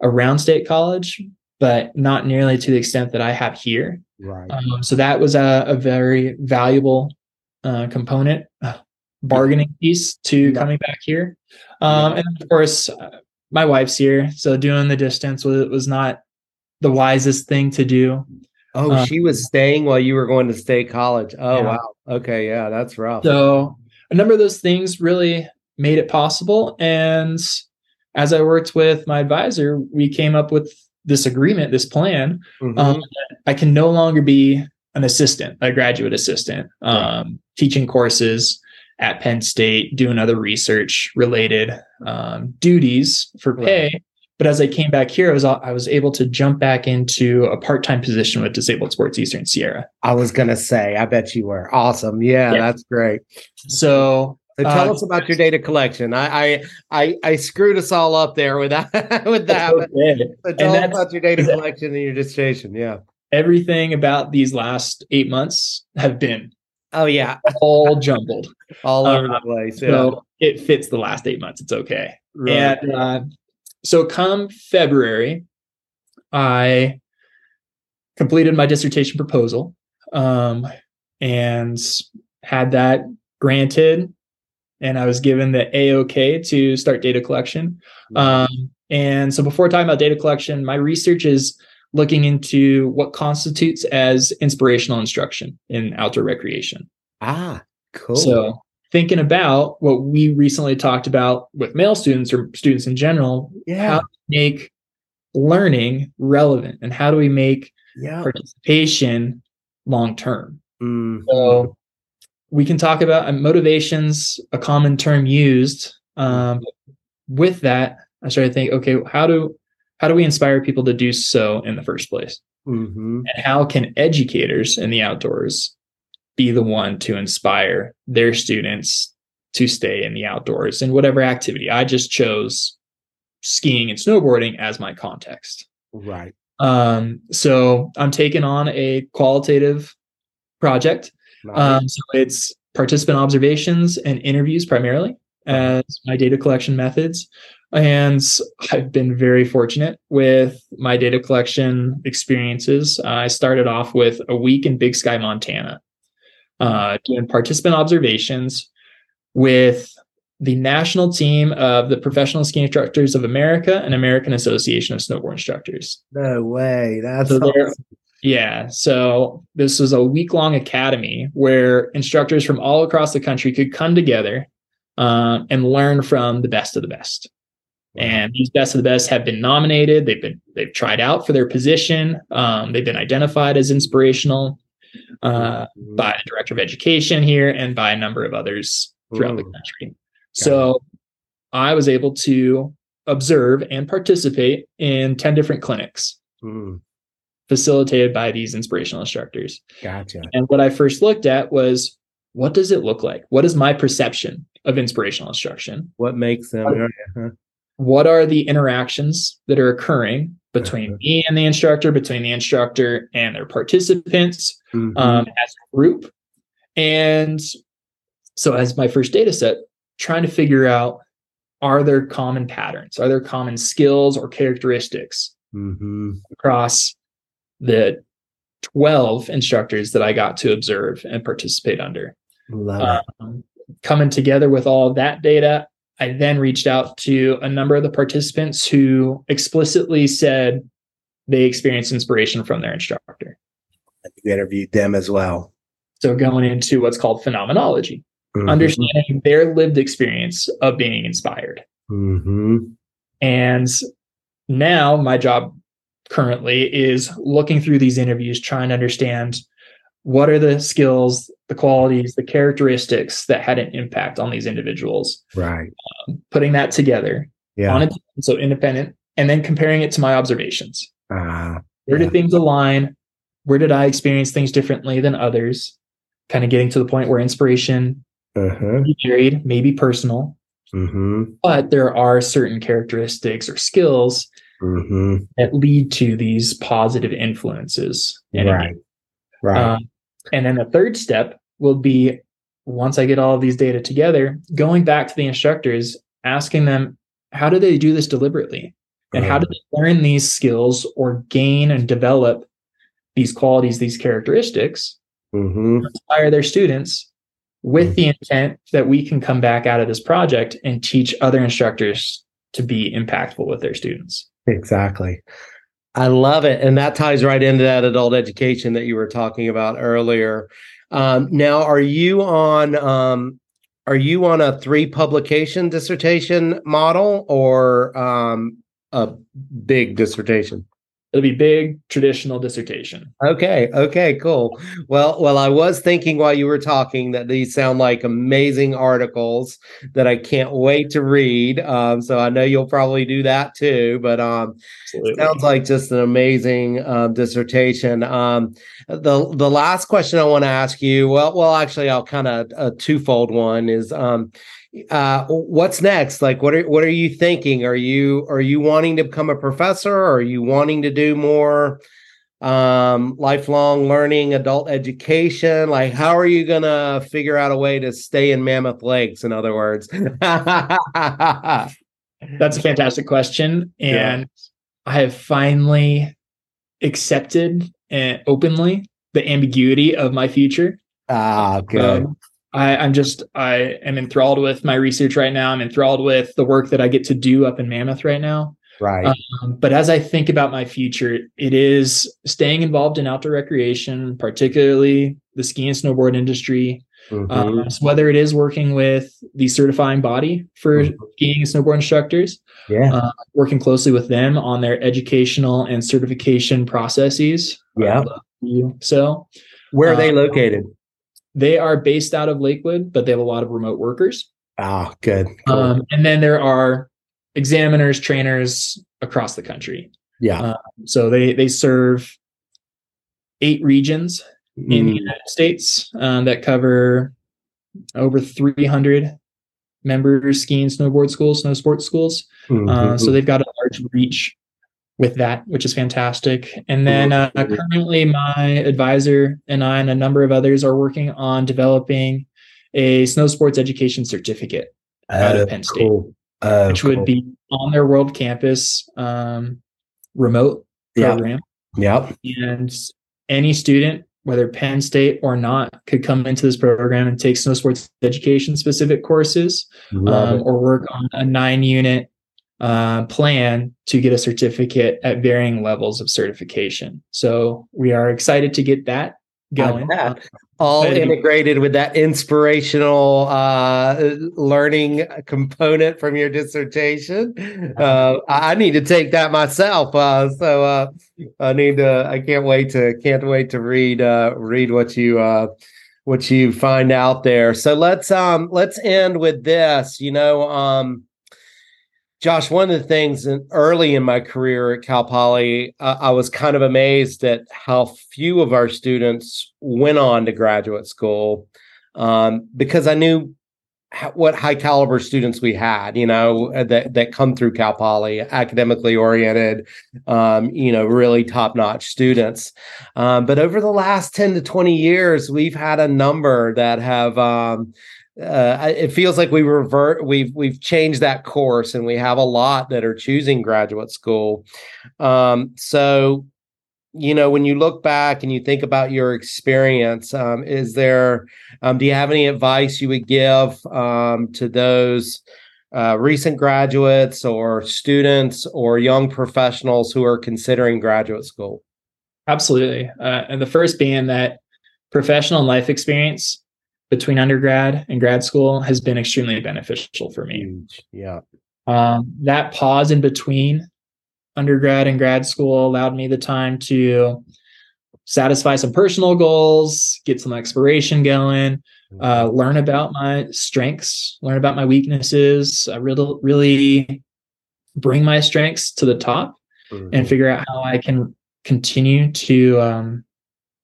around State College, but not nearly to the extent that I have here. Right. So that was a very valuable component, bargaining piece to coming back here. And of course, my wife's here. So doing the distance was not the wisest thing to do. Oh, she was staying while you were going to State College. Oh, yeah. Wow. Okay. Yeah, that's rough. So a number of those things really made it possible. And as I worked with my advisor, we came up with this agreement, this plan. I can no longer be an assistant, a graduate assistant, teaching courses at Penn State, doing other research related duties for pay. Right. But as I came back here, I was able to jump back into a part-time position with Disabled Sports Eastern Sierra. I was going to say, I bet you were. Awesome. Yeah. That's great. So tell us about your data collection. I screwed us all up there with that. So tell us about your data collection and your dissertation. Yeah. Everything about these last 8 months have been all jumbled. All over the place. Yeah. So it fits the last 8 months. It's okay. Right. And so come February, I completed my dissertation proposal and had that granted. And I was given the AOK to start data collection. And so before talking about data collection, my research is looking into what constitutes as inspirational instruction in outdoor recreation. Ah, cool. So thinking about what we recently talked about with male students or students in general, how to make learning relevant and how do we make participation long-term? So we can talk about motivations, a common term used. With that, I started to think, okay, how do we inspire people to do so in the first place? And how can educators in the outdoors be the one to inspire their students to stay in the outdoors in whatever activity? I just chose skiing and snowboarding as my context. Right. So I'm taking on a qualitative project. Nice. So it's participant observations and interviews primarily as my data collection methods. And I've been very fortunate with my data collection experiences. I started off with a week in Big Sky, Montana. Doing participant observations with the national team of the Professional Ski Instructors of America and American Association of Snowboard Instructors. No way. That's awesome. Yeah. So this was a week-long academy where instructors from all across the country could come together and learn from the best of the best. Wow. And these best of the best have been nominated. They've tried out for their position. They've been identified as inspirational by the director of education here and by a number of others throughout the country. So I was able to observe and participate in 10 different clinics facilitated by these inspirational instructors. Gotcha. And what I first looked at was, what does it look like? What is my perception of inspirational instruction? What makes them? What are the interactions that are occurring between me and the instructor, between the instructor and their participants as a group? And so as my first data set, trying to figure out, are there common patterns? Are there common skills or characteristics across the 12 instructors that I got to observe and participate under? Coming together with all of that data, I then reached out to a number of the participants who explicitly said they experienced inspiration from their instructor. You interviewed them as well. So going into what's called phenomenology, understanding their lived experience of being inspired. And now my job currently is looking through these interviews, trying to understand what are the skills, the qualities, the characteristics that had an impact on these individuals. Right. Putting that together. Yeah. On a team, so independent, and then comparing it to my observations. Where did things align? Where did I experience things differently than others? Kind of getting to the point where inspiration may be varied, may be personal, but there are certain characteristics or skills mm-hmm. that lead to these positive influences. Right. And then the third step will be, once I get all of these data together, going back to the instructors, asking them, how do they do this deliberately? And how do they learn these skills or gain and develop these qualities, these characteristics, mm-hmm. to inspire their students with mm-hmm. the intent that we can come back out of this project and teach other instructors to be impactful with their students. Exactly. I love it. And that ties right into that adult education that you were talking about earlier. Now, are you on a 3 publication dissertation model or a big dissertation? It'll be big traditional dissertation. Okay, cool. Well, I was thinking while you were talking that these sound like amazing articles that I can't wait to read. So I know you'll probably do that too, but it sounds like just an amazing dissertation. The last question I want to ask you, actually, I'll kind of a twofold one is, what's next? Like, what are you thinking? Are you wanting to become a professor? Or are you wanting to do more lifelong learning, adult education? Like, how are you going to figure out a way to stay in Mammoth Lakes, in other words? That's a fantastic question. And yeah. I have finally accepted openly the ambiguity of my future. Ah, good. I am enthralled with my research right now. I'm enthralled with the work that I get to do up in Mammoth right now. Right. But as I think about my future, it is staying involved in outdoor recreation, particularly the ski and snowboard industry. Mm-hmm. So whether it is working with the certifying body for mm-hmm. skiing and snowboard instructors, working closely with them on their educational and certification processes. Yeah. So where are they located? They are based out of Lakewood, but they have a lot of remote workers. Ah, good. Cool. And then there are examiners, trainers across the country. Yeah. So they serve 8 regions in the United States that cover over 300 member skiing, snowboard schools, snow sports schools. Mm-hmm. So they've got a large reach with that, which is fantastic. And then currently my advisor and I and a number of others are working on developing a snow sports education certificate out of Penn State, which would be on their world campus remote program. Yep. And any student, whether Penn State or not, could come into this program and take snow sports education specific courses or work on a 9-unit plan to get a certificate at varying levels of certification. So we are excited to get that going. All integrated with that inspirational learning component from your dissertation. I need to take that myself. I can't wait to read what you find out there. So let's end with this. Josh, one of the things early in my career at Cal Poly, I was kind of amazed at how few of our students went on to graduate school because I knew what high caliber students we had, that come through Cal Poly, academically oriented, really top notch students. But over the last 10 to 20 years, we've had a number that have it feels like we've changed that course, and we have a lot that are choosing graduate school. So, when you look back and you think about your experience, do you have any advice you would give to those recent graduates or students or young professionals who are considering graduate school? Absolutely. And the first being that professional life experience between undergrad and grad school has been extremely beneficial for me. Yeah. That pause in between undergrad and grad school allowed me the time to satisfy some personal goals, get some exploration going, learn about my strengths, learn about my weaknesses. I really, really bring my strengths to the top and figure out how I can continue to,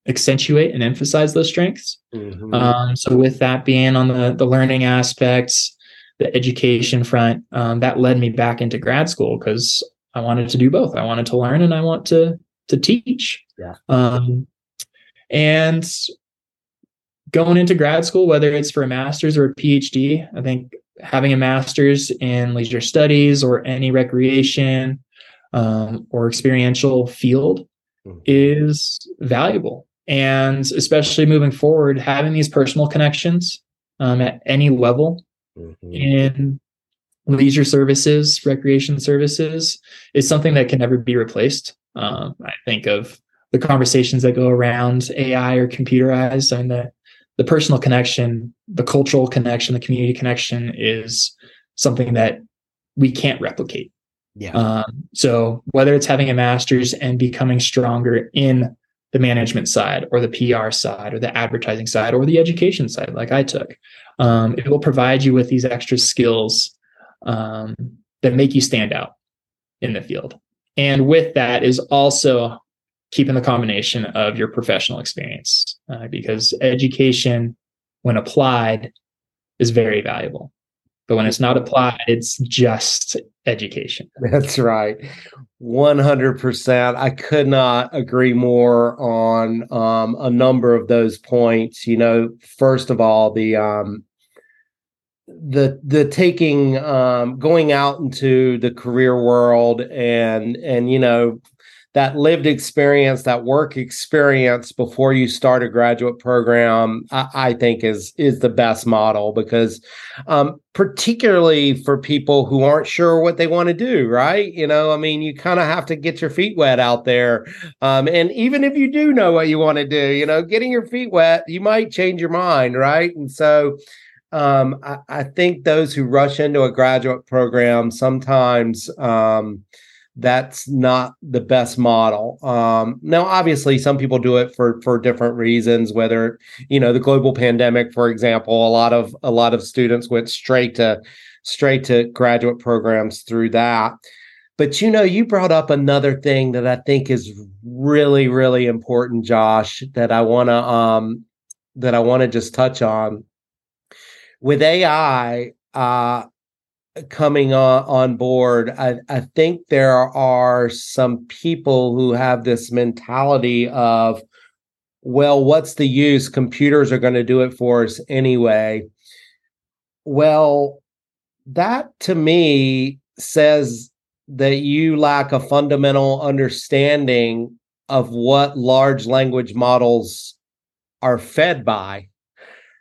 accentuate and emphasize those strengths. Mm-hmm. So with that being on the learning aspects, the education front, that led me back into grad school because I wanted to do both. I wanted to learn and I want to teach. Yeah. And going into grad school, whether it's for a master's or a PhD, I think having a master's in leisure studies or any recreation or experiential field is valuable. And especially moving forward, having these personal connections at any level in leisure services, recreation services is something that can never be replaced. I think of the conversations that go around AI or computerized. I mean, the personal connection, the cultural connection, the community connection is something that we can't replicate. Yeah. So whether it's having a master's and becoming stronger in the management side or the PR side or the advertising side or the education side, like I took, it will provide you with these extra skills that make you stand out in the field. And with that is also keeping the combination of your professional experience, because education, when applied, is very valuable. But when it's not applied, it's just education. That's right. 100%. I could not agree more on a number of those points. You know, first of all, the taking, going out into the career world and, you know, that lived experience, that work experience before you start a graduate program, I think is the best model because particularly for people who aren't sure what they want to do, right? You know, I mean, you kind of have to get your feet wet out there. And even if you do know what you want to do, you know, getting your feet wet, you might change your mind, right? And so I think those who rush into a graduate program sometimes that's not the best model. Now, obviously, some people do it for different reasons, whether, you know, the global pandemic, for example, a lot of students went straight to graduate programs through that. But, you know, you brought up another thing that I think is really, really important, Josh, that I want to just touch on. With AI, coming on board, I think there are some people who have this mentality of, well, what's the use? Computers are going to do it for us anyway. Well, that to me says that you lack a fundamental understanding of what large language models are fed by.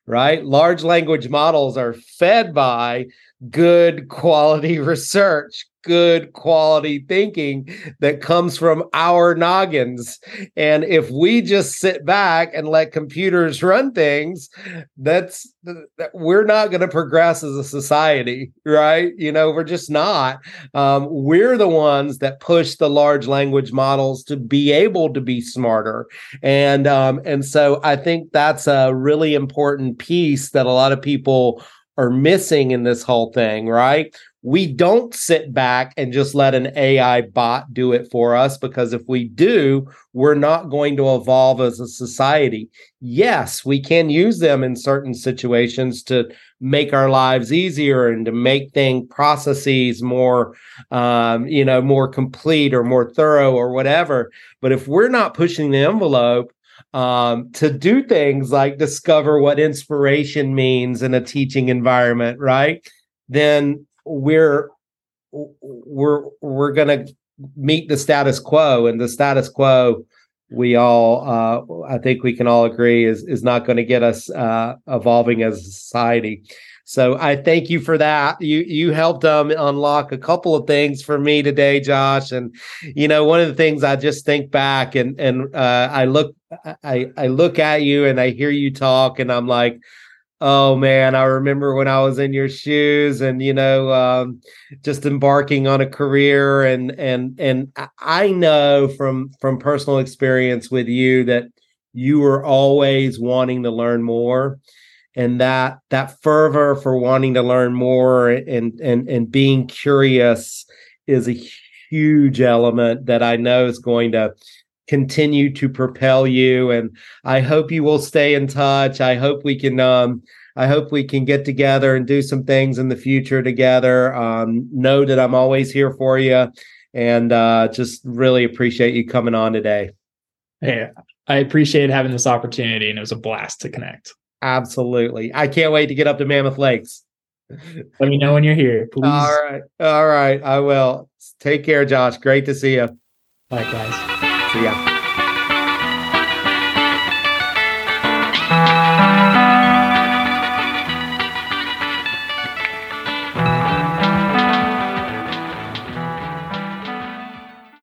Right? Large language models are fed by good quality research, good quality thinking that comes from our noggins. And if we just sit back and let computers run things, we're not going to progress as a society, right? You know, we're just not. We're the ones that push the large language models to be able to be smarter. And so I think that's a really important piece that a lot of people are missing in this whole thing, right? We don't sit back and just let an AI bot do it for us, because if we do, we're not going to evolve as a society. Yes, we can use them in certain situations to make our lives easier and to make processes more, more complete or more thorough or whatever. But if we're not pushing the envelope, to do things like discover what inspiration means in a teaching environment, right? Then we're going to meet the status quo, and the status quo we all, I think we can all agree, is not going to get us evolving as a society. So I thank you for that. You helped unlock a couple of things for me today, Josh. And, you know, one of the things I just think back and I look at you and I hear you talk and I'm like, oh man, I remember when I was in your shoes and, you know, just embarking on a career. And I know from personal experience with you that you were always wanting to learn more. And that fervor for wanting to learn more and being curious is a huge element that I know is going to continue to propel you. And I hope you will stay in touch. I hope we can get together and do some things in the future together. Know that I'm always here for you. and just really appreciate you coming on today. Hey, I appreciate having this opportunity, and it was a blast to connect. Absolutely. I can't wait to get up to Mammoth Lakes. Let me know when you're here, please. All right. I will. Take care, Josh. Great to see you. Likewise. See ya.